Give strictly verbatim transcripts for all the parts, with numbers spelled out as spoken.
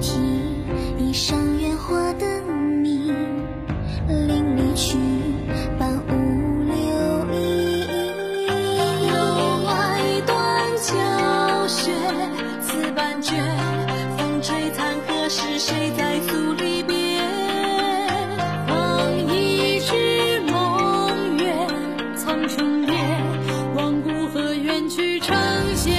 题，一上月花灯谜，淋漓曲伴五柳依依。楼外断桥雪，此半绝，风吹残荷是谁在诉离别？望一枝梦月，藏春夜，望古河远去长啸。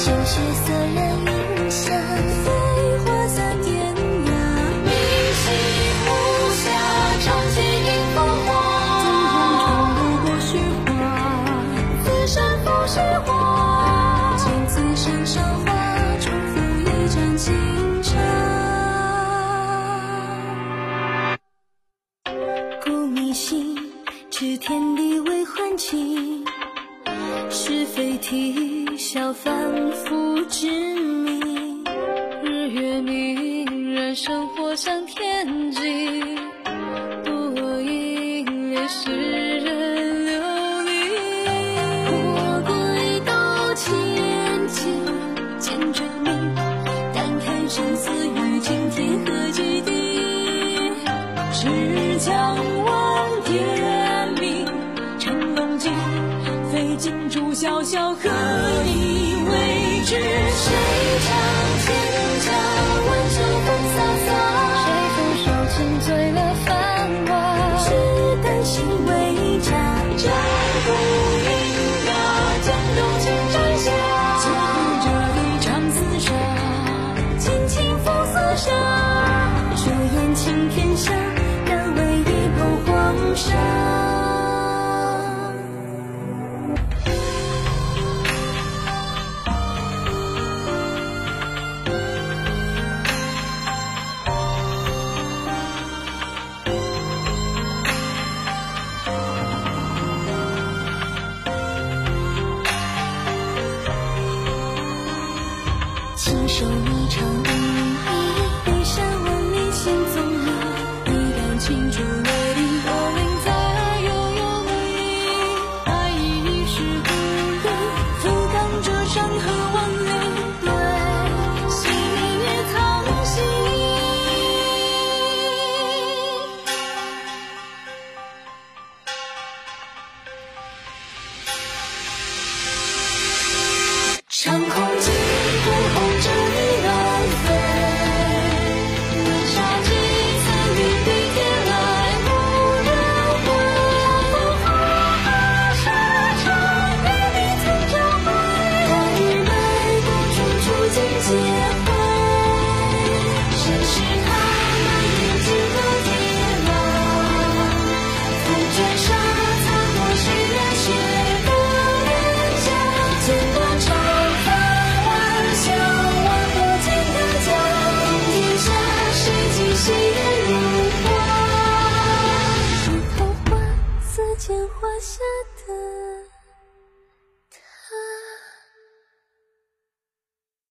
秋雪色染云霞，飞花散天涯。明星无暇，长剑映繁华。惊鸿冲不过虚华，此山浮世画。见此山上花，重复一盏清茶。故迷心，知天地为欢情。是非题。 笑反复之谜，日月明，人生活像天际，多因也是人流离。我归到千金，见着你，淡看生死与今天何几地，只将望天明，晨风尽，飞尽竹萧萧何。 是谁唱情歌，问秋风飒飒？谁负手轻醉了繁华？只担心为家，战不赢呀，将柔情摘下。借这一场厮杀，尽情赴厮杀。手眼倾天下，敢为一捧黄沙。 手。